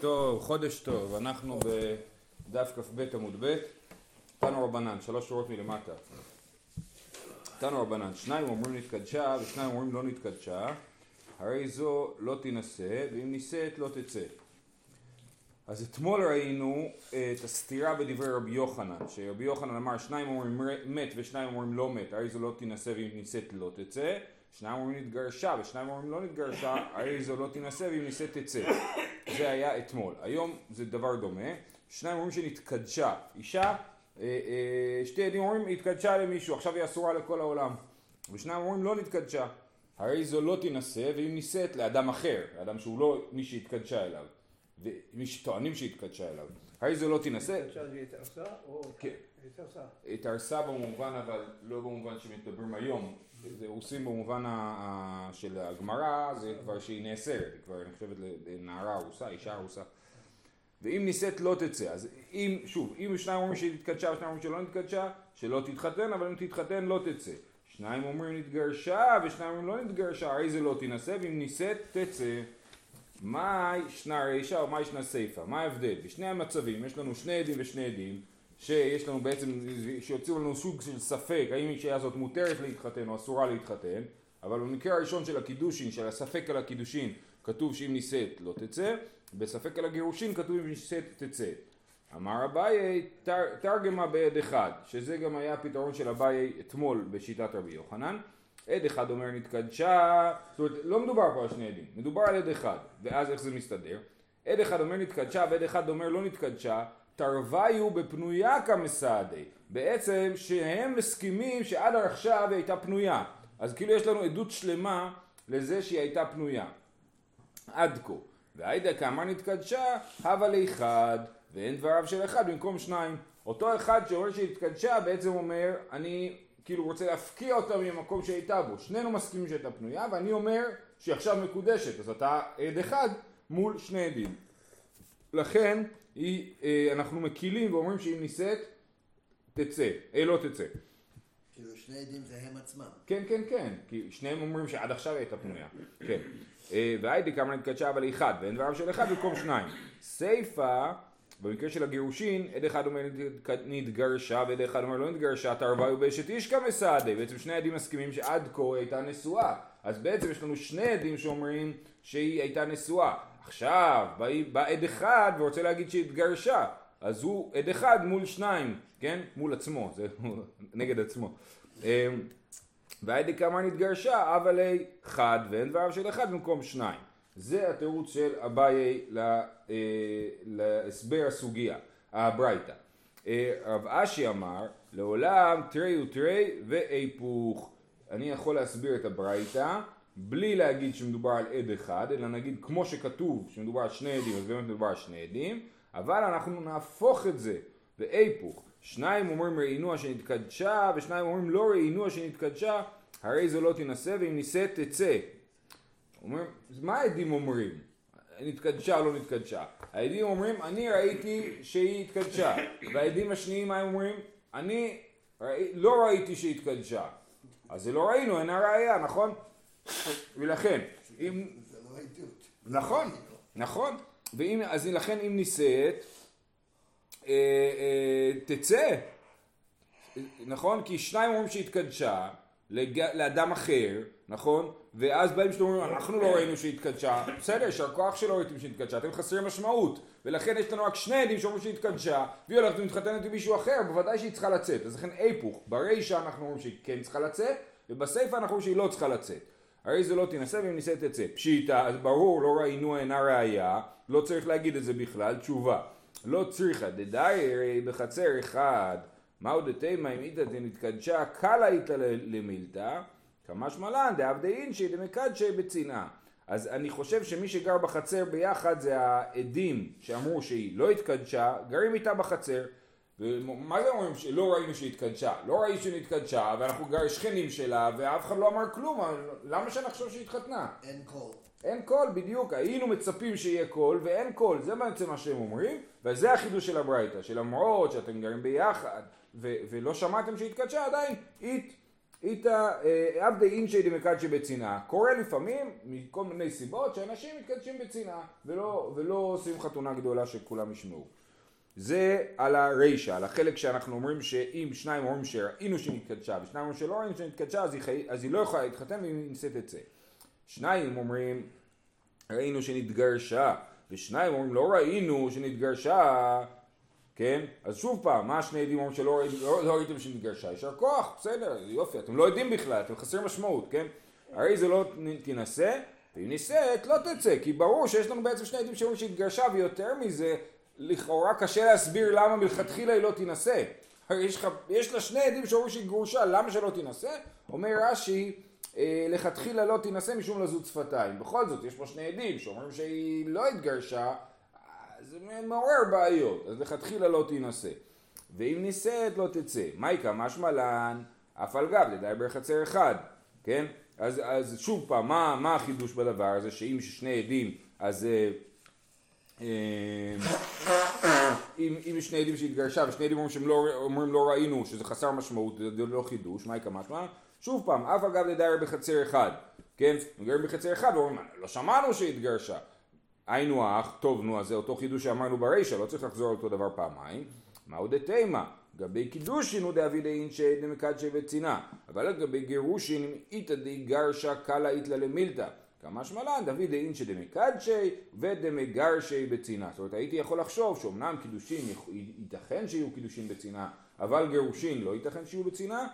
טוב, חודש טוב, אנחנו בדף כ"ב עמוד ב', תנו רבנן, שלוש שורות מלמטה. תנו רבנן, שניים אומרים נתקדשה ושניים אומרים לא נתקדשה, הרי זו לא תינשא ואם נישאת לא תצא. אז אתמול ראינו את הסתירה בדברי רבי יוחנן, שרבי יוחנן אמר שניים אומרים מת ושניים אומרים לא מת, הרי זו לא תינשא ואם נישאת לא תצא, שניים אומרים נתגרשה ושניים אומרים לא נתגרשה, הרי זו לא תינשא ואם נישאת תצא. זה היה אתמול. היום זה דבר דומה. שניים אומרים שנתקדשה אישה, שתי עדים אומרים התקדשה למישהו, עכשיו היא אסורה לכל העולם. ושניים אומרים לא נתקדשה. הרי זו לא תינשא ואם נישאת לאדם אחר, אדם שהוא לא מי שהתקדשה אליו. ומי שטוענים שהתקדשה אליו. הרי זו לא תינשא. היא התארסה או... כן. היא התארסה במובן, אבל לא במובן שמתדברים היום. זה עושים במובן של הגמרא, זה כבר שהיא נאסרת, היא כבר נחשבת לנערה הרוסה, אישה הרוסה. ואם נישאת לא תצא, אז אם שניים אומרים שהיא תתקדשה ושניים אומרים שלא נתקדשה, שלא תתחתן, אבל אם תתחתן לא תצא. שניים אומרים נתגרשה ושניים אומרים לא נתגרשה, הרי זה לא תינשא, ואם נישאת תצא. מהי שנה רישה או מהי שנה סיפה? מה ההבדל? בשני המצבים יש לנו שני עדים ושני עדים, שיש לנו בעצם, שיוצאו לנו סוג של ספק, האם אישה הזאת מותרת להתחתן או אסורה להתחתן, אבל במקרה הראשון של הקידושין, של הספק על הקידושין, כתוב שאם נישאת לא תצא, בספק על הגירושין כתוב אם נישאת תצא. אמר אביי, תרגמה בעד אחד, שזה גם היה הפתרון של אביי אתמול בשיטת רבי יוחנן. עד אחד אומר נתקדשה, זאת אומרת לא מדובר פה על שני עדים, מדובר על עד אחד, ואז איך זה מסתדר? עד אחד אומר נתקדשה ועד אחד אומר לא נתקדשה, תרוויו בפנויה כמסעדי, בעצם שהם מסכימים שעד עכשיו היא הייתה פנויה, אז כאילו יש לנו עדות שלמה לזה שהיא הייתה פנויה עד כה. והעידה כאמר נתקדשה הווה לאחד, ואין דבריו של אחד במקום שניים. אותו אחד שאומר שהתקדשה בעצם אומר אני כאילו רוצה להפקיע אותה ממקום שהייתה בו, שנינו מסכימים שהייתה פנויה ואני אומר שהיא עכשיו מקודשת, אז אתה עד אחד מול שני עדים, לכן אנחנו מקילים ואומרים שאם נישאת תצא, לא תצא. כאילו שני עדים זה הם עצמם. כן, כן, כן. כי שניהם אומרים שעד עכשיו הייתה פנויה. כן. והייתי כמה נתקדשה אבל אחד, ואין דבריו של אחד במקום שניים. סיפה, במקרה של הגירושין, עד אחד אומר נתגרשה ועד אחד אומר לא נתגרשה, תרוויו באשת איש כמסעדי. בעצם שני עדים מסכימים שעד כה הייתה נשואה. אז בעצם יש לנו שני עדים שאומרים שהיא הייתה נשואה. עכשיו בא עד אחד ורוצה להגיד שהתגרשה, אז הוא עד אחד מול שניים, כן? מול עצמו, זה נגד עצמו. והעד כמה נתגרשה, אבל היא חד ואין דבריו של אחד במקום שניים. זה התירוץ של אביי להסבר הסוגיה, הברייתא. רב אשי אמר, לעולם תרי ותרי ואיפוך. אני יכול להסביר את הברייתא בלי להגיד שמדובר על עד אחד, אלא נגיד כמו שכתוב שמדובר על שני עדים, אז באמת מדובר על שני עדים, אבל אנחנו נהפוך את זה באיפוך. שניים אומרים ראינוה שנתקדשה, ושניים אומרים לא ראינוה שנתקדשה, הרי זו לא תינשא ואם נישאת תצא. אומרים, מה העדים אומרים? נתקדשה או לא נתקדשה? העדים אומרים, אני ראיתי שהיא התקדשה, והעדים השניים מה הם אומרים? אני לא ראיתי שהיא התקדשה. אז זה לא ראינו, אין הראייה, נכון? ולכן, אם... זה לא העדות. נכון, נכון. אז לכן אם נישאת, תצא. נכון? כי שניים אומרים שהתקדשה לאדם אחר, נכון? ואז באים שאתם אומרים, אנחנו לא ראינו שהתקדשה. בסדר, שהכוח שלא ראיתם שהתקדשה, אתם חסרים משמעות. ולכן יש לנו רק שני עדים שאומרים שהתקדשה, והיא הולכת ומתחתנת עם מישהו אחר, בוודאי שהיא צריכה לצאת. אז לכן איפוך, ברישה אנחנו אומרים שהיא כן צריכה לצאת, ובסייפה אנחנו אומרים שהיא לא צריכה לצאת. הרי זה לא תינשא ואם נישאת תצא. פשיטא, אז ברור, לא ראינו אינה ראייה, לא צריך להגיד את זה בכלל, תשובה. לא צריכה, דדאי בחצר אחד, מהו דתימה אם איתא דנתקדשה, קלה איתא למילתא, כמשמע לן דעבדי אינשי דמקדשי בצנעה. אז אני חושב שמי שגר בחצר ביחד זה העדים שאמרו שהיא לא התקדשה, גרים איתה בחצר. ומה זה אומרים שלא ראינו שהתקדשה? לא ראינו שהתקדשה, ואנחנו גר שכנים שלה, ואף אחד לא אמר כלום, למה שנחשוב שהתחתנה? אין קול. אין קול, בדיוק. היינו מצפים שיהיה קול, ואין קול. זה בעצם מה שהם אומרים, וזה החידוש של הברייתא, שלמרות שאתם גרים ביחד, ולא שמעתם שהתקדשה עדיין, איתה עבדי אינשי דמקדשי בצנעה. קורה לפעמים מכל מיני סיבות שאנשים מתקדשים בצנעה ולא עושים חתונה גדולה שכולם ישמעו. זה על הרישה, על החלק שאנחנו אומרים שאם שניים אומרים שראינו שנתקדשה ושניים אומרים שלא ראינו שנתקדשה, אז היא לא יכולה להתחתן והיא נשאת את זה. שניים אומרים ראינו שנתגרשה ושניים אומרים לא ראינו שנתגרשה, כן? אז שוב פעם, מה שני עדים אומרים שלא ראיתם שנתגרשה? ישר כוח, בסדר, יופי, אתם לא יודעים בכלל, אתם חסרים משמעות, כן? הרי זה לא תנסה, ואם ניסית לא תצא, כי ברור שיש לנו בעצם שני עדים שאומרים שהתגרשה, ויותר מזה, לכאורה קשה להסביר למה מלכתחילה היא לא תנסה. יש לה שני עדים שאומרים שהיא גרושה, למה שלא תנסה? אומר רשי, לכתחילה לא תנסה משום לזות שפתיים. בכל זאת, יש פה שני עדים שאומרים שהיא לא התגרשה, זה מעורר בעיות, אז לכתחילה לא תנסה. ואם ניסית לא תצא. מייקה, משמע לן, אף על גב, לדי בחצר אחד, כן? אז שוב פעם, מה החידוש בדבר הזה? שאם שני עדים, אז... אם יש שני עדים שהתגרשה ושני עדים אומרים לא ראינו, שזה חסר משמעות, זה לא חידוש, מייקה, משמע? שוב פעם, אף על גב, לדי בחצר אחד, כן? מגרים בחצר אחד, ואומרים, לא שמענו שהתגרשה. היינו אך, טוב נו, אז זה אותו חידוש שאמרנו ברישה, לא צריך לחזור אותו דבר פעמיים. מה עוד התאימה? גבי קידושין הוא דאבידי אינשי דמקדשי בצנעה. אבל גבי גירושין איתא דגרשה קלה איתלה למילתא. כמה שמלן, דאבידי אינשי דמקדשי ודמגרשי בצנעה. זאת אומרת, הייתי יכול לחשוב שאומנם קידושין ייתכן שיהיו קידושין בצנעה, אבל גירושין לא ייתכן שיהיו בצנעה.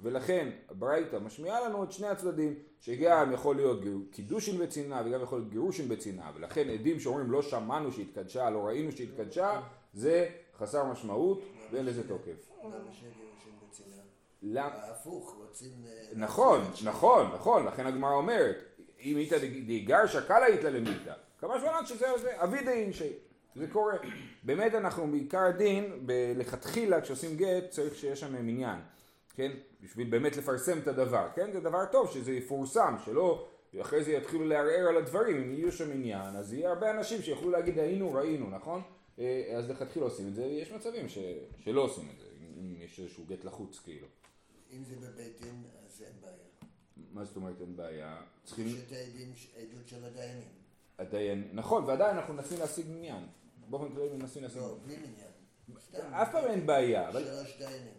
ולכן הברייתא משמיעה לנו את שני הצדדים, שגם יכול להיות קידושין בצנעה וגם יכול להיות גירושין בצנעה, ולכן עדים שאומרים לא שמענו שהתקדשה, לא ראינו שהתקדשה, זה חסר משמעות ואין לזה תוקף. למה שגירושין בצנעה? ההפוך, רוצים... נכון, לכן הגמרא אומרת, אם איתה דגרשה קלה איתה למיתה, כמה שמלן שזהו זה, אביי דאינשי, זה קורה. באמת אנחנו בעיקר הדין, לכתחילה כשעושים גט צריך שיש שם מניין. כן? בשביל באמת לפרסם את הדבר, כן? זה דבר טוב שזה יפורסם, שלא אחרי זה יתחילו לערער על הדברים, אם יהיו שם עניין, אז יהיה הרבה אנשים שיכולו להגיד היינו, ראינו, נכון? אז לכתחילה עושים את זה, ויש מצבים שלא עושים את זה, אם יש איזשהו גט לחוץ כאילו. אם זה בבית דין, אז אין בעיה. מה זאת אומרת אין בעיה? צריכים... יש את העדות של הדיינים. הדיין, נכון, ועדיין אנחנו נסים להשיג עניין. באופן כללי נסים להשיג עניין. לא, בלי עניין. אף פעם אין בעיה, אבל...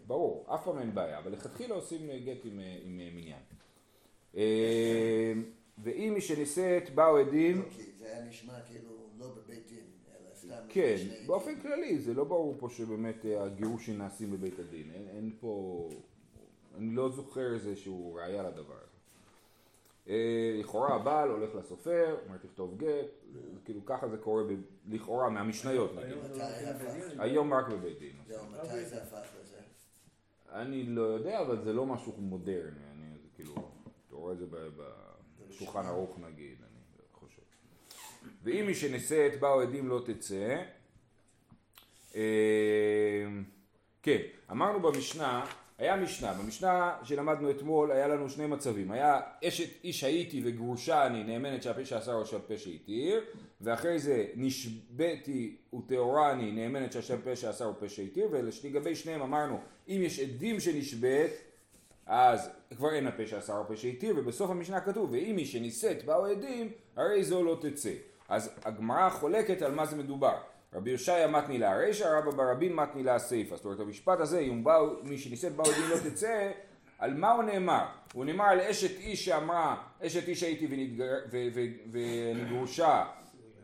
ברור, אף פעם אין בעיה, אבל לכתחילה עושים גט עם מניין. ואם מי שניסית באו עדים... זה היה נשמע כאילו לא בבית דין, אלא סתם... כן, באופן כללי, זה לא ברור פה שבאמת הגירושים נעשים בבית הדין. אין פה... אני לא זוכר איזשהו ראייה לדבר הזה. לכאורה הבעל הולך לסופר, אומר תכתוב גט, כאילו ככה זה קורה לכאורה מהמשניות. היום רק בבית דין. זהו, מתי זה הפך לזה? אני לא יודע, אבל זה לא משהו מודרני. זה כאילו, אתה רואה את זה בשולחן ערוך נגיד, אני חושב. ואם מי שנישאת באו עדים לא תצא. כן, אמרנו במשנה, היה משנה, במשנה שלמדנו אתמול היה לנו שני מצבים, היה אשת איש הייתי וגרושה אני נאמנת שהפה שעשר או שהפה שהתיר, ואחרי זה נשבתי וטהורה אני נאמנת שהפה שעשר או פה שהתיר, ולגבי שניהם אמרנו אם יש עדים שנשבט אז כבר אין הפה שעשר או פה שהתיר, ובסוף המשנה כתוב ואם היא שניסית באו עדים הרי זו לא תצא. אז הגמרא חולקת על מה זה מדובר. רבי יושעיה מתני לה הרישה, רבא ברבין מתני לה הסיפא. זאת אומרת, המשפט הזה, אם מי שנישאת באו עדים לא תצא, על מה הוא נאמר? הוא נאמר על אשת איש שאמרה, אשת איש הייתי ונגרושה,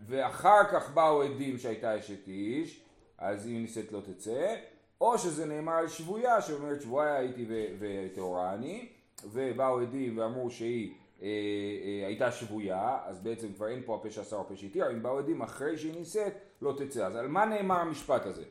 ואחר כך באו עדים שהייתה אשת איש, אז אם נישאת לא תצא, או שזה נאמר על שבויה, שאומרת שבויה הייתי וטהורה אני, ובאו עדים ואמרו שהיא הייתה שבויה, אז בעצם כבר אין פה הפה שעשר או הפה שהתיר, אם באו עדים אחרי שהיא נישאת, לא תצא. אז על מה נאמר המשפט הזה?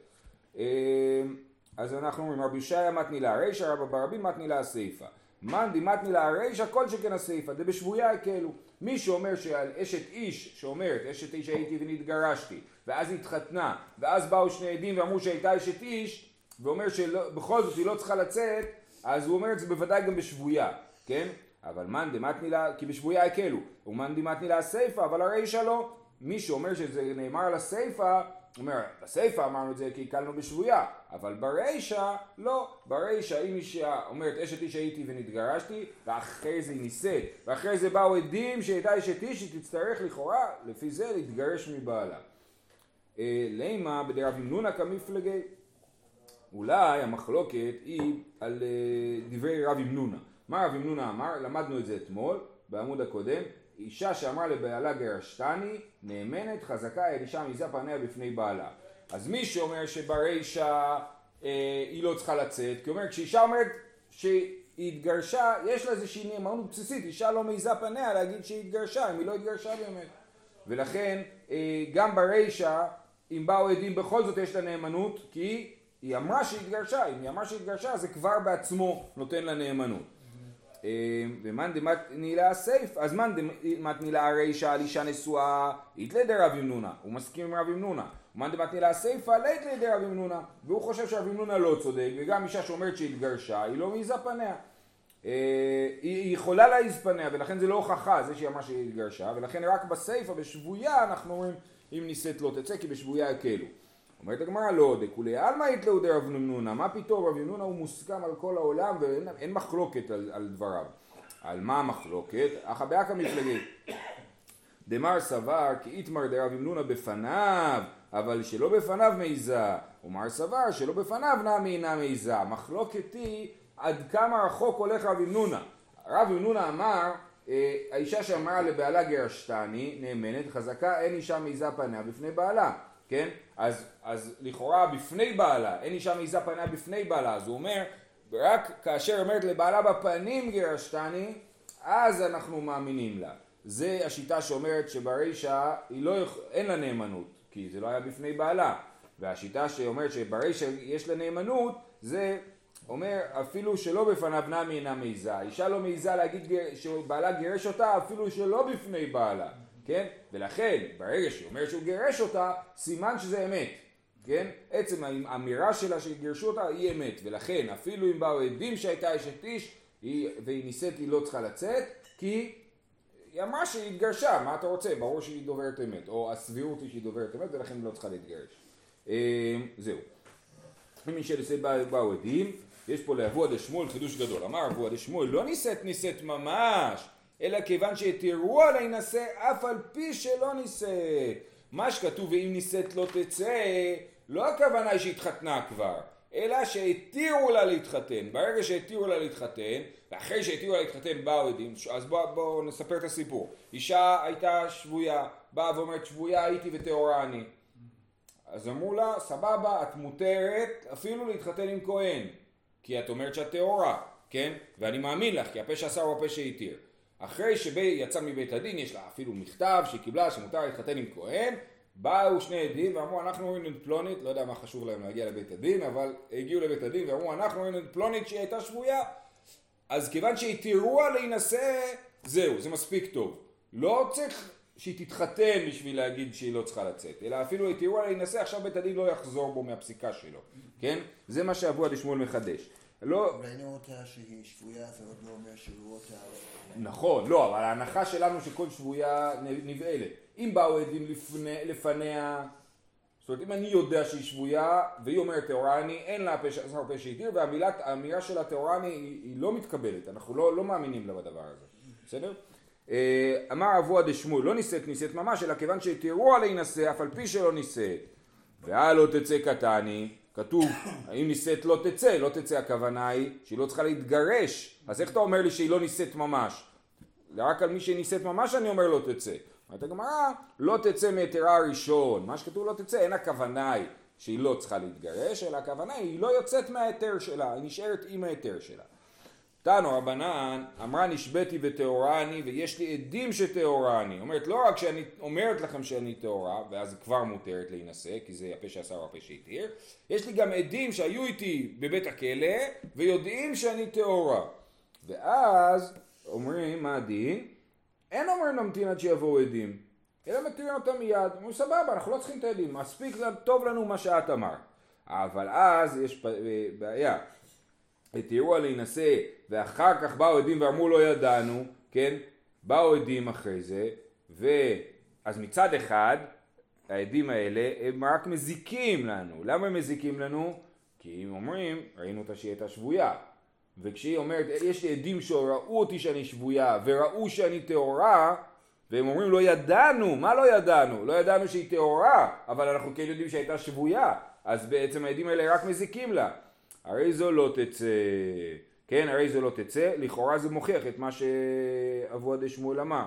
אז אנחנו אומרים, רבי יושעיה מתני לה הרישה, רבא ברבין מתני לה הסיפא. מאן דמתני לה הרישה, כל שכן הסיפא, דבשבויה הקלו. מי שאומר שעל אשת איש, שאומרת, אשת איש הייתי ונתגרשתי, ואז התחתנה, ואז באו שני עדים ואמרו שהייתה אשת איש, ואומר שבכל זאת היא לא צריכה לצאת, אז הוא אומר את זה בוודאי גם בשבויה, כן? אבל מאן דמתני לה, כי בשבויה הקלו, ומאן דמתני לה הסיפא, אבל הרישה לא. מי שאומר שזה נאמר על הסיפא, הוא אומר, בסייפה אמרנו את זה כי קלנו בשבויה, אבל ברישה לא, ברישה אם אישה אומרת אשת איש הייתי ונתגרשתי, ואחרי זה נישאת, ואחרי זה באו עדים שהייתה אשת איש שתצטרך לכאורה, לפי זה להתגרש מבעלה. לימה בדרב מנונה כמפלגי, אולי המחלוקת היא על דברי רבי מנונה. מה רבי מנונה אמר? למדנו את זה אתמול בעמוד הקודם. אישה שאמרה לבעלה גרשתני, נאמנת חזקה אל אישה מזה פניה בפני בעלה. אז מי שאומר שברישה היא לא צריכה לצאת, כי אומר כשאישה אומרת שהיא התגרשה, יש לה איזושהי נאמנות בסיסית, אישה לא מזה פניה להגיד שהיא התגרשה, אם היא לא התגרשה באמת. ולכן גם ברישה, אם באו עדים בכל זאת יש לה נאמנות, כי היא אמרה שהתגרשה, אם היא אמרה שהתגרשה זה כבר בעצמו נותן לה נאמנות. ומאן דמת נילה הסייף, אז מאן דמת נילה הרישה על אישה נשואה, התלד רבי מנונה, הוא מסכים עם רבי מנונה. ומאן דמת נילה הסייף על התלד רבי מנונה, והוא חושב שרבי מנונה לא צודק, וגם אישה שאומרת שהתגרשה, היא לא מעיזה פניה. היא יכולה להעיז פניה, ולכן זה לא הוכחה, זה שהיא אמרה שהיא התגרשה, ולכן רק בסייפה, בשבויה אנחנו אומרים, אם נישאת לא תצא, כי בשבויה הקלו. אומרת הגמרא לא דכולי עלמא התלהו דרב מנונה, מה פתאום? רב מנונה הוא מוסכם על כל העולם ואין מחלוקת על דבריו. על מה המחלוקת? אך הבעיה המפלגית. דמר סבר כי איתמר דרב מנונה בפניו, אבל שלא בפניו מעיזה. ומר סבר שלא בפניו נמי אינה מעיזה. מחלוקת היא עד כמה רחוק הולך רב מנונה. רב מנונה אמר, האישה שאמרה לבעלה גרשתני נאמנת, חזקה אין אישה מעיזה פניה בפני בעלה. כן? אז לכאורה בפני בעלה, אין אישה מעיזה פניה בפני בעלה, אז הוא אומר, רק כאשר אומרת לבעלה בפנים גרשתני, אז אנחנו מאמינים לה. זה השיטה שאומרת שברישה אין לה נאמנות, כי זה לא היה בפני בעלה. והשיטה שאומרת שברישה יש לה נאמנות, זה אומר אפילו שלא בפניו נמי אינה מעיזה. אישה לא מעיזה להגיד שבעלה גירש אותה אפילו שלא בפני בעלה. כן? ולכן ברגע שהיא אומרת שהוא גירש אותה, סימן שזה אמת, כן? עצם האמירה שלה שגירשו אותה היא אמת, ולכן אפילו אם באו עדים שהייתה אשת איש והיא נישאת, היא לא צריכה לצאת, כי היא אמרה שהיא התגרשה, מה אתה רוצה? ברור שהיא דוברת אמת, או הסבירות היא שהיא דוברת אמת, ולכן היא לא צריכה להתגרש. זהו. מי שנישאת באו עדים, יש פה לאבוה דשמואל חידוש גדול, אמר אבוה דשמואל לא נישאת נישאת ממש, אלא כיוון שתראו עלי נסה, אף על פי שלא ניסה. מה שכתוב, ואם ניסית לא תצא, לא הכוונה היא שהתחתנה כבר, אלא שהתירו לה להתחתן. ברגע שהתירו לה להתחתן, ואחרי שהתירו לה להתחתן באו עדים, אז בואו נספר את הסיפור. אישה הייתה שבויה, באה ואומרת שבויה הייתי וטהורה אני. אז אמרו לה, סבבה, את מותרת אפילו להתחתן עם כהן, כי את אומרת שאת טהורה, כן? ואני מאמין לך, כי הפה שעשה הוא הפה שהתיר. אחרי שיצא מבית הדין, יש לה אפילו מכתב שקיבלה שמותר להתחתן עם כהן, באו שני עדים ואמרו אנחנו רואים את פלונית, לא יודע מה חשוב להם להגיע לבית הדין, אבל הגיעו לבית הדין ואמרו אנחנו רואים את פלונית שהיא הייתה שבויה, אז כיוון שהיא תירוע להינשא, זהו, זה מספיק טוב. לא צריך שהיא תתחתן בשביל להגיד שהיא לא צריכה לצאת, אלא אפילו היא תירוע להינשא, עכשיו בית הדין לא יחזור בו מהפסיקה שלו, כן? זה מה שאבוה דשמואל מחדש. אולי נראה אותה שהיא שבויה, זה עוד לא אומר שהוא אותה. נכון, לא, אבל ההנחה שלנו שכל שבויה נבעלת. אם באו עדים לפניה, זאת אומרת, אם אני יודע שהיא שבויה, והיא אומרת תאורני, אין לה הפה שהתיר, והאמירה של התאורני היא לא מתקבלת, אנחנו לא מאמינים לה בדבר הזה, בסדר? אמר אבוה דשמואל, לא נישאת נישאת ממש, אלא כיוון שתראו עלי נישא, אף על פי שלא נישאת. ואל לא תצא קטני. כתוב, אם נישאת לא תצא, לא תצא הכוונה היא שהיא לא צריכה להתגרש. אז איך אתה אומר לי שהיא לא נישאת ממש? רק על מי שנישאת ממש אני אומר לא תצא. אתה גם אמרה, לא תצא מהיתרה הראשון. מה שכתוב לא תצא, אין הכוונה היא שהיא לא צריכה להתגרש, אלא הכוונה היא לא יוצאת מההיתר שלה, היא נשארת עם ההיתר שלה. תנו רבנן, אמרה נשבתי וטהורה אני ויש לי עדים שטהורה אני. אומרת לא רק שאני אומרת לכם שאני טהורה ואז כבר מותרת להינשא כי זה הפה שעשה או הפה שהתיר. יש לי גם עדים שהיו איתי בבית הכלא ויודעים שאני טהורה. ואז אומרים מה הדין? אין אומרים נמתין עד שיבואו עדים. אלא מתירים אותם מיד. אומרים סבבה אנחנו לא צריכים את העדים. מספיק טוב לנו מה שאת אמרת. אבל אז יש בעיה. התירו עלי נשא ואחר כך באו עדים ואמרו לא ידענו, כן? באו עדים אחרי זה, אז מצד אחד העדים האלה הם רק מזיקים לנו. למה הם מזיקים לנו? כי הם אומרים, ראינו אותה שהיא הייתה שבויה. וכשהיא אומרת, יש לי עדים שראו אותי שאני שבויה וראו שאני תאורה, והם אומרים לא ידענו, מה לא ידענו? לא ידענו שהיא תאורה, אבל אנחנו כן יודעים שהייתה שבויה. אז בעצם העדים האלה רק מזיקים לה. הרי זו לא תצא, כן, הרי זו לא תצא, לכאורה זה מוכיח את מה שאבוהדי שמואל אמר.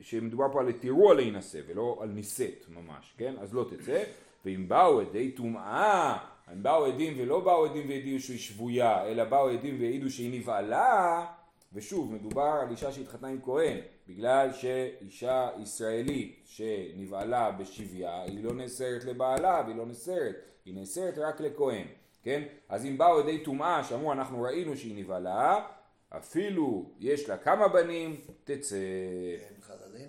שמדובר פה על תירוע להינשא ולא על נישאת ממש, כן? אז לא תצא. ואם באו עדי טומאה, הם באו עדים ולא באו עדים והעידו שהיא שבויה, אלא באו עדים והעידו שהיא נבעלה, ושוב, מדובר על אישה שהתחתנה עם כהן, בגלל שאישה ישראלית שנבעלה בשביה, היא לא נאסרת לבעלה, והיא לא נאסרת, היא נאסרת רק לכהן, כן? אז אם באו עדי טומאה, שאמרו, אנחנו ראינו שהיא נבעלה, אפילו יש לה כמה בנים, תצא. הם חללים?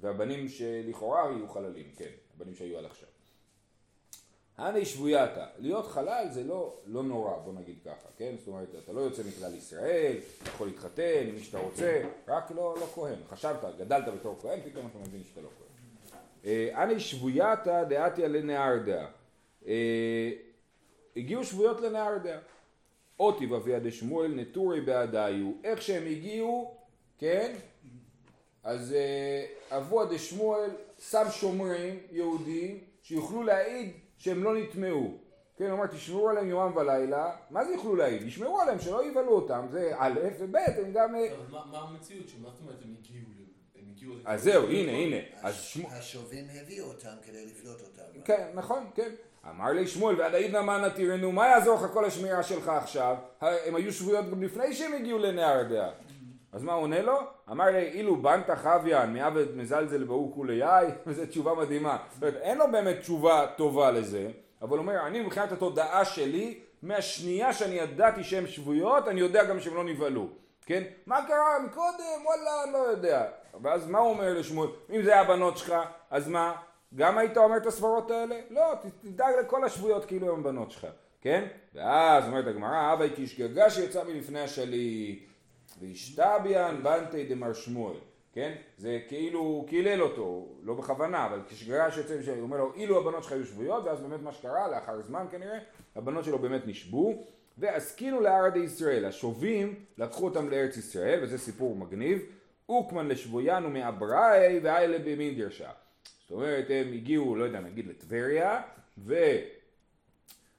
והבנים שלכאורה יהיו חללים, כן, הבנים שהיו על עכשיו. אני שבויתה, להיות חלל זה לא נורא, בוא נגיד ככה, כן? זאת אומרת, אתה לא יוצא מכלל ישראל, אתה יכול להתחתן, מי שאתה רוצה, רק לא כהן. חשבת, גדלת בתור כהן, פתאום אתה מבין שאתה לא כהן. אני שבויתה דעתיה לנהרדה. הגיעו שבויות לנהרדה. אותי ואביה דשמואל נטורי בעדיו. איך שהם הגיעו, כן? אז אבו דשמואל שם שומרים יהודים שיוכלו להעיד שהם לא נטמעו. כן, הוא אומר, תשמרו עליהם יומם ולילה. מה זה יוכלו להעיד? ישמרו עליהם שלא יבלו אותם. זה א' וב' הם גם... מה המציאות? שמה זאת אומרת הם הגיעו? אז זהו, הנה. השובים הביאו אותם כדי לפלוט אותם. כן, נכון, כן. אמר לי שמואל, ועד העידנא מה נתירנו, מה יעזור לך כל השמירה שלך עכשיו? הם היו שבויות גם לפני שהם הגיעו לנהרדיה. אז מה עונה לו? אמר לי, אילו בנת חוויין, מעבד מזלזל באו כולי, וזו תשובה מדהימה. אין לו באמת תשובה טובה לזה, אבל אומר, אני מבחינת התודעה שלי, מהשנייה שאני ידעתי שהם שבויות, אני יודע גם שהם לא נבעלו. כן? מה קרה מקודם? וואלה, לא יודע. ואז מה הוא אומר לשמואל? אם זה הבנות שלך, אז מה? גם היית אומר את הסברות האלה? לא, תדאג לכל השבויות כאילו הם בנות שלך. כן? ואז אומרת הגמרא, אביי כי שגגה שיצא מלפני השליט. וישתביאן בנתי דמר שמואל, כן? זה כאילו הוא קילל אותו, לא בכוונה, אבל כשגרה שיוצא משהו, הוא אומר לו, אילו הבנות שלך היו שבויות, ואז באמת מה שקרה, לאחר זמן כנראה, הבנות שלו באמת נשבו, ועסקינו לארץ ישראל, השובים לקחו אותם לארץ ישראל, וזה סיפור מגניב, אוקמן לשבויין ומאבראי ואיילה במינדרשה. זאת אומרת, הם הגיעו, לא יודע, נגיד לטבריה,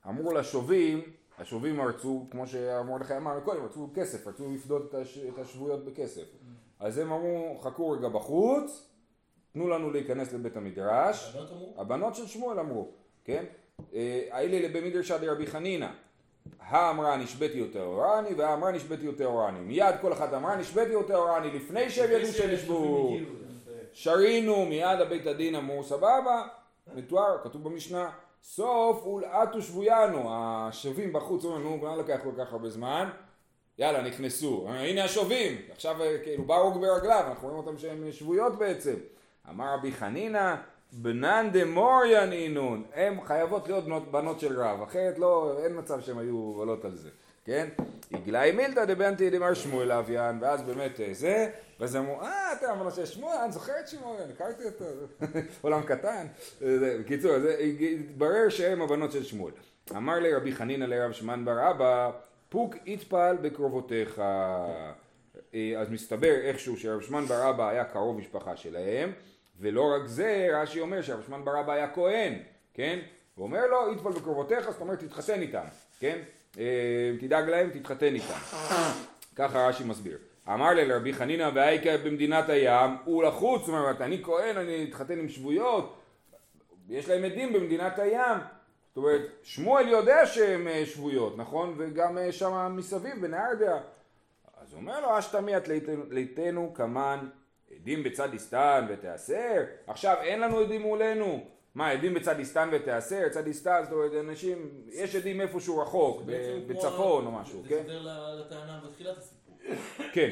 ואמרו לשובים, השובים רצו, כמו שמרדכי אמר קודם, רצו כסף, רצו לפדות את השבויות בכסף. אז הם אמרו, חכו רגע בחוץ, תנו לנו להיכנס לבית המדרש. הבנות של שמואל אמרו, כן? האלה לבית מדרש עד רבי חנינה. האמרה נשבתי יותר אורני, והאמרה נשבתי יותר אורני. מיד כל אחת אמרה נשבתי יותר אורני, לפני שהם ידעו שנשבו. שרינו מיד הבית הדין אמרו סבבה, מתואר, כתוב במשנה. סוף ולעתו שבוינו, השווים בחוץ, נו, לא לקח כל כך הרבה זמן, יאללה, נכנסו, הנה השווים, עכשיו כאילו באו ברגליו, אנחנו רואים אותם שהם שבויות בעצם. אמר רבי חנינה, בנן דמוריה נינון, הם חייבות להיות בנות של רב, אחרת לא, אין מצב שהם היו עלות על זה, כן? הגלאי מילתא דבנתי דמר שמואל אביין, ואז באמת זה, ואז אמרו, אתה אמרנו ששמואל, אני זוכרת שמואל, הכרתי אותו, עולם קטן. בקיצור, זה התברר שהם הבנות של שמואל. אמר לי רבי חנינה לרב שמן ברבא, פוק יתפעל בקרובותיך. אז מסתבר איכשהו שרב שמן ברבא היה קרוב משפחה שלהם, ולא רק זה, רשי אומר שרב שמן ברבא היה כהן, כן? הוא אומר לו, יתפעל בקרובותיך, זאת אומרת, תתחתן איתם, כן? תדאג להם, תתחתן איתם. ככה רשי מסביר. אמר לי לרבי חנינה והאיקה במדינת הים ולחוץ, זאת אומרת אני כהן, אני אתחתן עם שבויות, יש להם עדים במדינת הים, זאת אומרת שמואל יודע שהם שבויות, נכון? וגם שם מסביב בנהרדיה. אז אומר לו אשתמיית ליתנו כמן עדים בצד איסטן ותעשר, עכשיו אין לנו עדים מולנו, מה עדים בצד איסטן ותעשר, צד איסטן זאת אומרת אנשים, יש עדים איפשהו רחוק, בצפון או משהו, כן? זה סדר לטענה בתחילת הסיפור. כן,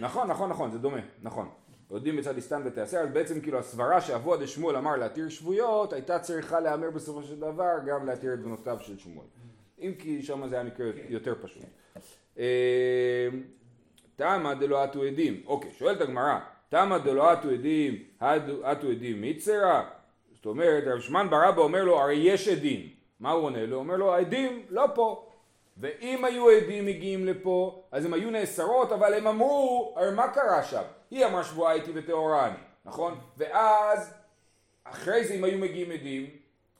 נכון, זה דומה, נכון. עדים בצד איסטן ותעשר, אז בעצם כאילו הסברה שאבוה דשמואל אמר להתיר שבויות, הייתה צריכה להאמר בסופו של דבר גם להתיר את בנותיו של שמואל. אם כי שם זה היה מקרה יותר פשוט. תמה דלא אתו עדים, אוקיי, שואלת הגמרא, תמה דלא אתו עדים, אתו עדים מיצרה, זאת אומרת, רב שמן ברבא אומר לו, הרי יש עדים. מה הוא עונה לו? הוא אומר לו, העדים לא פה. ואם היו עדים מגיעים לפה, אז הם היו נאסרות, אבל הם אמרו, הרי מה קרה שם? היא אמרה שבועה איתי וטהורה אני, נכון? ואז, אחרי זה אם היו מגיעים עדים,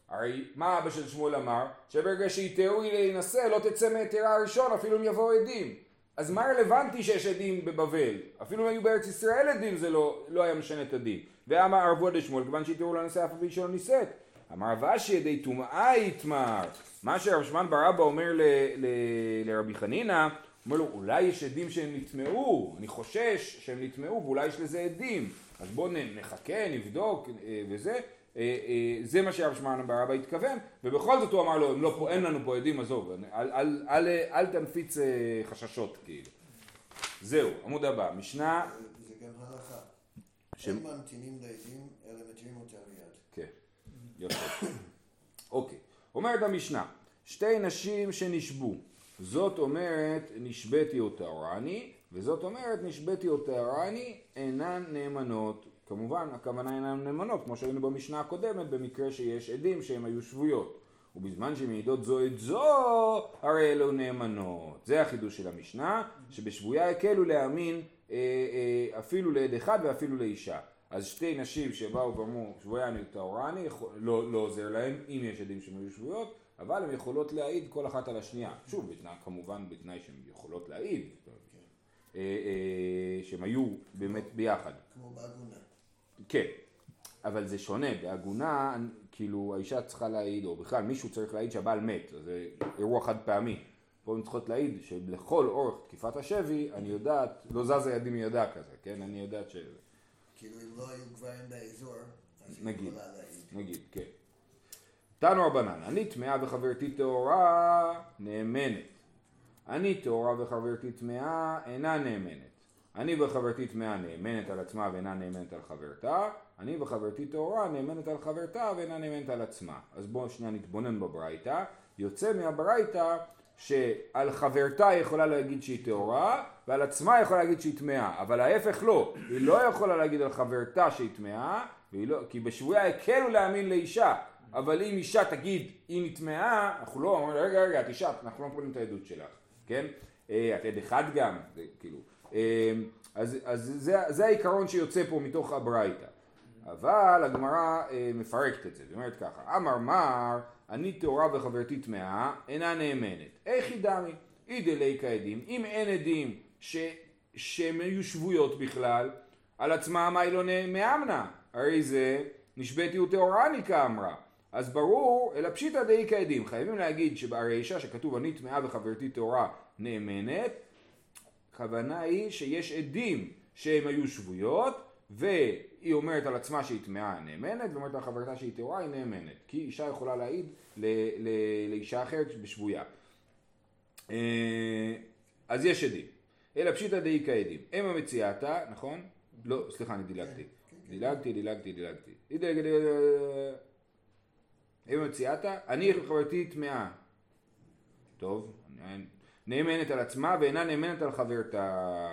הרי מה אבא של שמואל אמר? שברגע שהיתרו היא להינשא, לא תצא מהיתרה הראשון, אפילו אם יבואו עדים. אז מה רלוונטי שיש עדים בבבל? אפילו אם היו בארץ ישראל עדים, זה לא היה משנה את הדין. ואמר ערבו עדי שמואל, כיוון שהיתרו להינשא, אף אבי שלא נישאת. אמר ואשי ידי טומאה יתמר. מה שרב שמן ברבא אומר לרבי חנינה, אומר לו, אולי יש עדים שהם נטמעו, אני חושש שהם נטמעו, ואולי יש לזה עדים. אז בואו נחכה, נבדוק, וזה. זה מה שרב שמן ברבא התכוון, ובכל זאת הוא אמר לו, לא, אין לנו פה עדים, עזוב, אל תנפיץ חששות, כאילו. זהו, עמוד הבא, משנה. זה גם הלכה. הם ממתינים לעדים, אלא מגיעים אותם מיד. כן, יפה. אוקיי. אומרת המשנה, שתי נשים שנשבו, זאת אומרת נשבתי או טהרני, וזאת אומרת נשבתי או טהרני, אינן נאמנות. כמובן, הכוונה אינן נאמנות, כמו שהיינו במשנה הקודמת, במקרה שיש עדים שהן היו שבויות. ובזמן שמעידות זו את זו, הרי אלו נאמנות. זה החידוש של המשנה, שבשבויה הקלו להאמין אפילו לעד אחד ואפילו לאישה. אז שתי נשים שבאו ואמרו, שבויה אני טהרני, לא עוזר להם, אם יש עדים שהן היו שבויות, אבל הן יכולות להעיד כל אחת על השנייה. שוב, כמובן בתנאי שהן יכולות להעיד, שהן היו באמת ביחד. כמו בעגונה. כן, אבל זה שונה. בעגונה, כאילו, האישה צריכה להעיד, או בכלל מישהו צריך להעיד שהבעל מת, זה אירוע חד פעמי. פה הן צריכות להעיד שלכל אורך תקיפת השבי, אני יודעת, לא זזה ידי מידע כזה, כן? אני יודעת ש... כאילו אם לא היו גברים באזור, אז היא יכולה להעיד. נגיד, כן. תנו רבנן, אני טמאה וחברתי טהורה נאמנת. אני טהורה וחברתי טמאה אינה נאמנת. אני וחברתי טמאה נאמנת על עצמה ואינה נאמנת על חברתה. אני וחברתי טהורה נאמנת על חברתה ואינה נאמנת על עצמה. אז בואו שניה נתבונן בברייתא. יוצא מהברייתא שעל חברתה יכולה להגיד שהיא טהורה, ועל עצמה יכולה להגיד שהיא טמאה, אבל ההפך לא. היא לא יכולה להגיד על חברתה שהיא טמאה, לא, כי בשבויה הקלו להאמין לאישה, אבל אם אישה תגיד היא נטמאה, אנחנו לא אומרים, רגע, את אישה, אנחנו לא מקבלים את העדות שלך, כן? את עד אחד גם, זה, כאילו. אז זה העיקרון שיוצא פה מתוך הברייתא. אבל הגמרא מפרקת את זה, זאת אומרת ככה, אמר, אני טהורה וחברתי טמאה, אינה נאמנת. איך היא דמי? אי דליקה עדים. אם אין עדים שהן היו שבויות בכלל, על עצמה מה היא לא נאמנה? הרי זה נשבתי וטהורני כאמרה. אז ברור, אלא פשיטא דליקה עדים. חייבים להגיד שהרי אישה שכתוב אני טמאה וחברתי טהורה נאמנת, הכוונה היא שיש עדים שהן היו שבויות, והיא אומרת על עצמה שהיא טמאה נאמנת, ואומרת על חברתה שהיא טהורה היא נאמנת, כי אישה יכולה להעיד לאישה אחרת בשבויה. אז יש עדים. אלא פשיטא דאיקה עדים. הם המציאתה, נכון? לא, סליחה, אני דילגתי. הם המציאתה, אני חברתי טמאה. טוב, נאמנת על עצמה ואינה נאמנת על חברתה.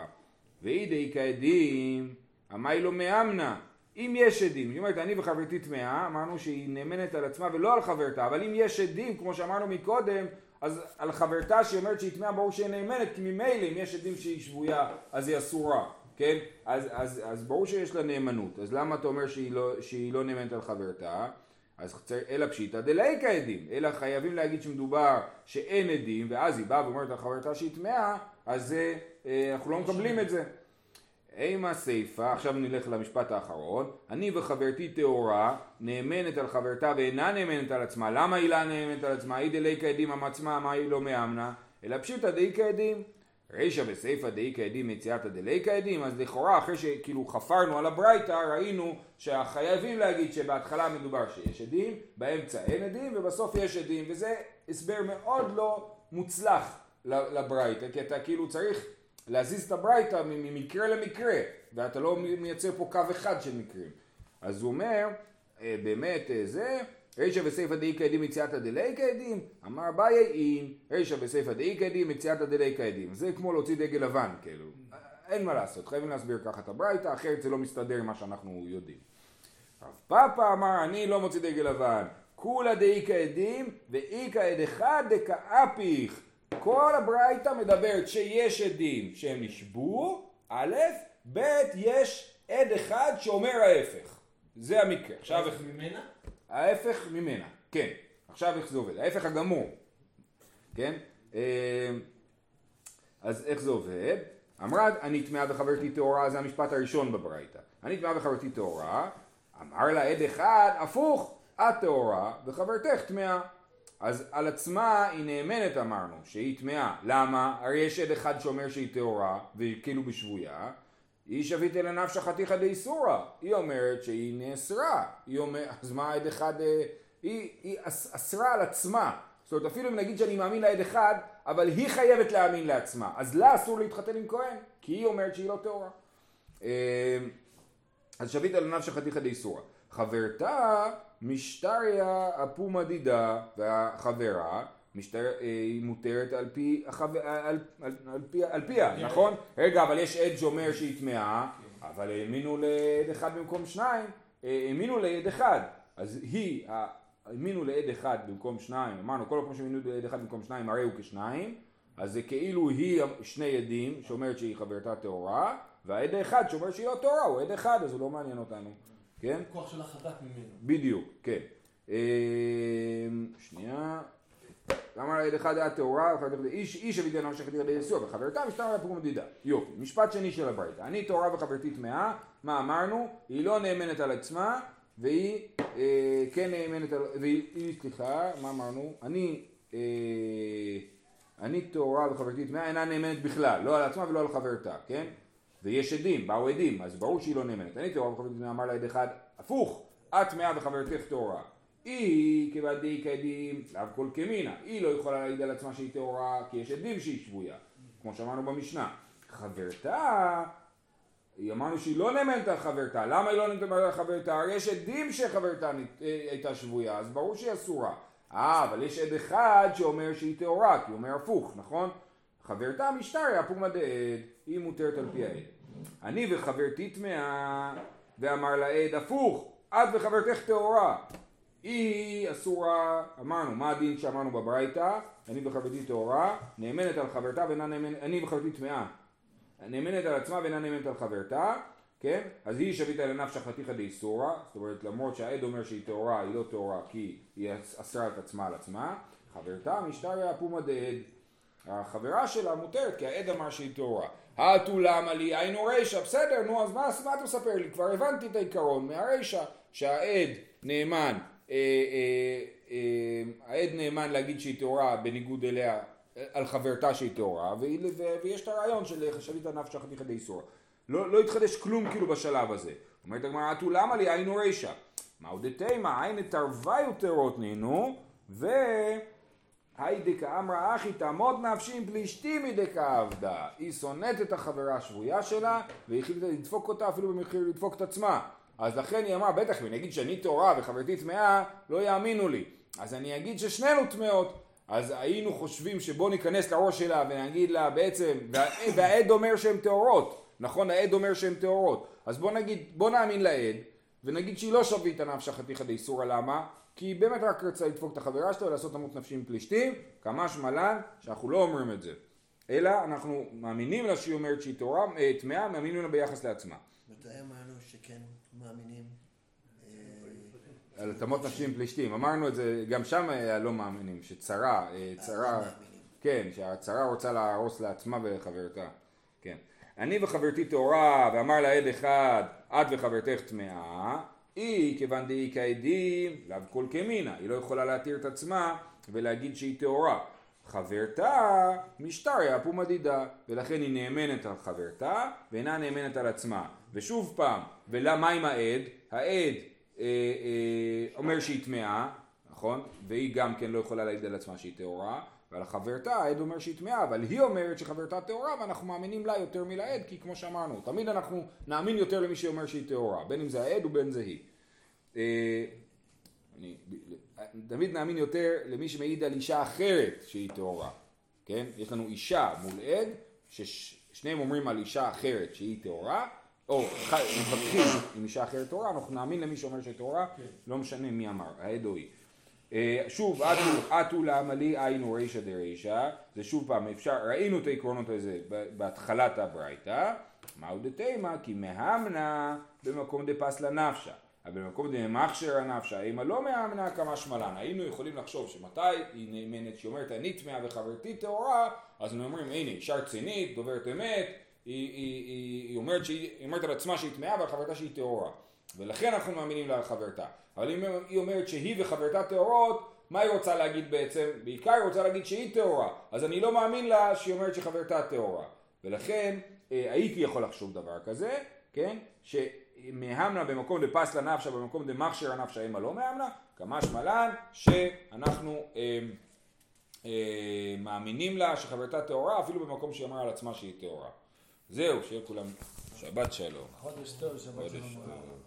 והיא דאיקה עדים. המה היא לא מאמנה, אם יש עדים, זאת אומרת אני וחברתי טמאה, אמרנו שהיא נאמנת על עצמה ולא על חברתה, אבל אם יש עדים, כמו שאמרנו מקודם, אז על חברתה שהיא אומרת שהיא טמאה ברור שהיא נאמנת, כי ממילא אם יש עדים שהיא שבויה, אז היא אסורה, כן? אז ברור שיש לה נאמנות, אז למה אתה אומר שהיא לא נאמנת על חברתה? אז אלא פשיטא דליקה עדים, אלא חייבים להגיד שמדובר שאין עדים, ואז היא באה ואומרת על חברתה שהיא טמאה, אז אנחנו לא מקבלים את זה. אימא סייפה, עכשיו נלך למשפט האחרון, אני וחברתי טהורה נאמנת על חברתה ואינה נאמנת על עצמה, למה היא לא נאמנת על עצמה? היא דליקה עדים עם עצמה, מה היא לא מאמנה? אלא פשיטא דליקה עדים, רישא וסייפה דליקה עדים מציאתא דליקה עדים, אז לכאורה אחרי שכאילו חפרנו על הברייתא ראינו שחייבים להגיד שבהתחלה מדובר שיש עדים, באמצע אין עדים ובסוף יש עדים, וזה הסבר מאוד לא מוצלח לברייתא, כי אתה כאילו צריך להזיז את הברייתא ממקרה למקרה, ואתה לא מייצר פה קו אחד של מקרים. אז הוא אומר, באמת זה, רישא וסייפא דאיקה עדים מציאתא דליקה עדים, אמר אביי אין, רישא וסייפא דאיקה עדים מציאתא דליקה עדים. זה כמו להוציא דגל לבן, כאילו. אין מה לעשות, חייבים להסביר ככה את הברייתא, אחרת זה לא מסתדר עם מה שאנחנו יודעים. אז פאפה אמר, אני לא מוציא דגל לבן. כולה דאיקה עדים, ואיקה עד אחד דקאפיך. כל הברייתא מדברת שיש עדים שהם נשבו, א', ב', יש עד אחד שאומר ההפך. זה המקרה. ההפך ממנה? ההפך ממנה, כן. עכשיו איך זה עובד? ההפך הגמור. כן? אז איך זה עובד? אמרה, אני תמאה וחברתי תאורה, זה המשפט הראשון בברייתא. אני תמאה וחברתי תאורה, אמר לה עד אחד, הפוך, את תאורה וחברתך תמאה. אז על עצמה היא נאמנת אמרנו שהיא תמאה. למה? הרי יש עד אחד שאומר שהיא תאורה, וכאילו בשבויה, היא שבית אל הנפש החתיכה די סורה. היא אומרת שהיא נאסרה. היא אומרת, אז מה עד אחד, היא אסרה על עצמה. זאת אומרת, אפילו אם נגיד שאני מאמין לעד אחד, אבל היא חייבת להאמין לעצמה. אז לה אסור להתחתן עם כהן, כי היא אומרת שהיא לא תאורה. אז שבית אל הנפש החתיכה די סורה. חברתה משטריה אפו מדידה, והחברה היא מותרת על פיה, נכון? רגע, אבל יש עד שאומר שהיא תמאה, אבל האמינו לעד אחד במקום שניים, האמינו לעד אחד. אז היא, האמינו לעד אחד במקום שניים, אמרנו, כל פעם שהאמינו לעד אחד במקום שניים, הרי הוא כשניים, אז זה כאילו היא שני עדים שאומרת שהיא חברתה תאורה, והעד האחד שאומר שהיא לא תאורה, הוא עד אחד, אז הוא לא מעניין אותנו. כן? כוח שלה חזק ממנו. בדיוק, כן. שנייה. אמר עד אחד היה תאורה, איש אבידי נאמר שחתיכה די סורה, וחברתה משטרה על הפרום מדידה. יופי, משפט שני של הברייתא. אני תאורה וחברתי תמאה, מה אמרנו? היא לא נאמנת על עצמה, והיא כן נאמנת על... והיא, סליחה, מה אמרנו? אני תאורה וחברתי תמאה, אינה נאמנת בכלל, לא על עצמה ולא על חברתה, כן? ויש עדים, באו עדים, אז ברור שהיא לא נאמנת. אני תאורה וחברתך תמאה, אמר לה עד אחד, הפוך, את תמאה וחברתך תאורה. היא כבעד דאיקה עדים, לאו כל כמינה. היא לא יכולה להעיד על עצמה שהיא תאורה, כי יש עדים שהיא שבויה, כמו שאמרנו במשנה. חברתה, היא אמרנו שהיא לא נאמנת על חברתה. למה היא לא נאמנת על חברתה? הרי יש עדים שחברתה הייתה שבויה, אז ברור שהיא אסורה. אבל יש עד אחד שאומר שהיא תאורה, כי הוא אומר הפוך, נכון? חברתה משטריה, פוגמא דעד, היא מותרת על פי העד. אני וחברתי תמאה, ואמר לעד, הפוך, את וחברתך תאורה. היא אסורה, אמרנו, מה הדין שאמרנו בברייתא? אני וחברתי תאורה, נאמנת על חברתה ואינה נאמנת, אני וחברתי תמאה. נאמנת על עצמה ואינה נאמנת על חברתה, כן? אז היא שבית אל הנפש חתיכא די סורה, זאת אומרת, למרות שהעד אומר שהיא תאורה, היא לא תאורה, כי היא אסרה את עצמה על עצמה. חברתה משטריה, פוגמא דעד. החברה שלה מותרת, כי העד אמר שהיא תאורה. התולם עלי, היינו רשע, בסדר, נו, אז מה אתה מספר לי? כבר הבנתי את העיקרון מהרשע, שהעד נאמן, העד נאמן להגיד שהיא תאורה בניגוד אליה, על חברתה שהיא תאורה, ויש את הרעיון של שבית הנפש חתיכא די סורה. לא התחדש כלום כאילו בשלב הזה. אומרת הגמרא, התולם עלי, היינו רשע. מהו דתימה, היינו תרווי ותרות נינו, היידקה אמרה אחי תעמוד נפשים פלישתי מדקה עבדה. היא שונאת את החברה השבויה שלה, והיא החליטה לדפוק אותה אפילו במחיר לדפוק את עצמה. אז לכן היא אמרה, בטח אם אני אגיד שאני תאורה וחברתי תמאה, לא יאמינו לי. אז אני אגיד ששנינו תמאות. אז היינו חושבים שבוא ניכנס לראש שלה ונגיד לה בעצם, והעד אומר שהן תאורות. נכון, העד אומר שהן תאורות. אז בוא נאמין לעד, ונגיד שהיא לא שבית הנפש חתיכא די סורה, למה? כי היא באמת רק רצה לדפוק את החברה שלו ולעשות תמות נפשים פלישתים, כמה שמלן שאנחנו לא אומרים את זה. אלא אנחנו מאמינים לה שהיא אומרת שהיא תאורה, תמאה, מאמינים לה ביחס לעצמה. מתי אמרנו שכן מאמינים? על תמות נפשים פלישתים, אמרנו את זה, גם שם לא מאמינים, שצרה, כן, שהצרה רוצה להרוס לעצמה וחברתה. כן. אני וחברתי תאורה, ואמר לה עד אחד, את וחברתך תמאה, היא כיוון דאיקה עדים, לאו כל כמינה, היא לא יכולה להתיר את עצמה ולהגיד שהיא תאורה. חברתה משטריה אפו מדידה, ולכן היא נאמנת על חברתה ואינה נאמנת על עצמה. ושוב פעם, ולמה עם העד? העד אומר שהיא תמאה, נכון? והיא גם כן לא יכולה להגיד על עצמה שהיא תאורה, ועל חברתה העד אומר שהיא תמאה, אבל היא אומרת שחברתה תאורה, ואנחנו מאמינים לה יותר מלעד, כי כמו שאמרנו, תמיד אנחנו נאמין יותר למי שאומר שהיא תאורה, בין אם זה העד ובין זה היא. תמיד נאמין יותר למי שמעיד על אישה אחרת שהיא תאורה, כן? יש לנו אישה מול עד, ששניהם אומרים על אישה אחרת שהיא תאורה, או מתווכחים עם אישה אחרת תורה, אנחנו נאמין למי שאומר שתורה, לא משנה מי אמר, האדוי. שוב, אתו לעמלי היינו רישא דרישא, זה שוב פעם אפשר, ראינו את העקרונות הזה בהתחלת הברייתא, מהו דתימה, כי מהמנה במקום דפס לנפשה, אבל במקום דמחשר הנפשה, אימא לא מהמנה כמה שמלן, היינו יכולים לחשוב שמתי היא נאמנת, שהיא אומרת אני טמאה וחברתי טהורה, אז הם אומרים הנה אישה רצינית, דוברת אמת, היא אומרת על עצמה שהיא טמאה ועל חברתה שהיא טהורה. ולכן אנחנו מאמינים לה על חברתה. אבל אם היא אומרת שהיא וחברתה טהורות, מה היא רוצה להגיד בעצם? בעיקר היא רוצה להגיד שהיא טהורה. אז אני לא מאמין לה שהיא אומרת שחברתה טהורה. ולכן הייתי יכול לחשוב דבר כזה, כן? שמהמנה במקום דפס לנפשה, במקום דמחשר הנפשה, אימא לא מהמנה, כמה שמלן שאנחנו מאמינים לה שחברתה טהורה, אפילו במקום שהיא אמרה על עצמה שהיא טהורה. זהו, שיהיה כולם שבת שלום. חודש טוב, שבת שלום.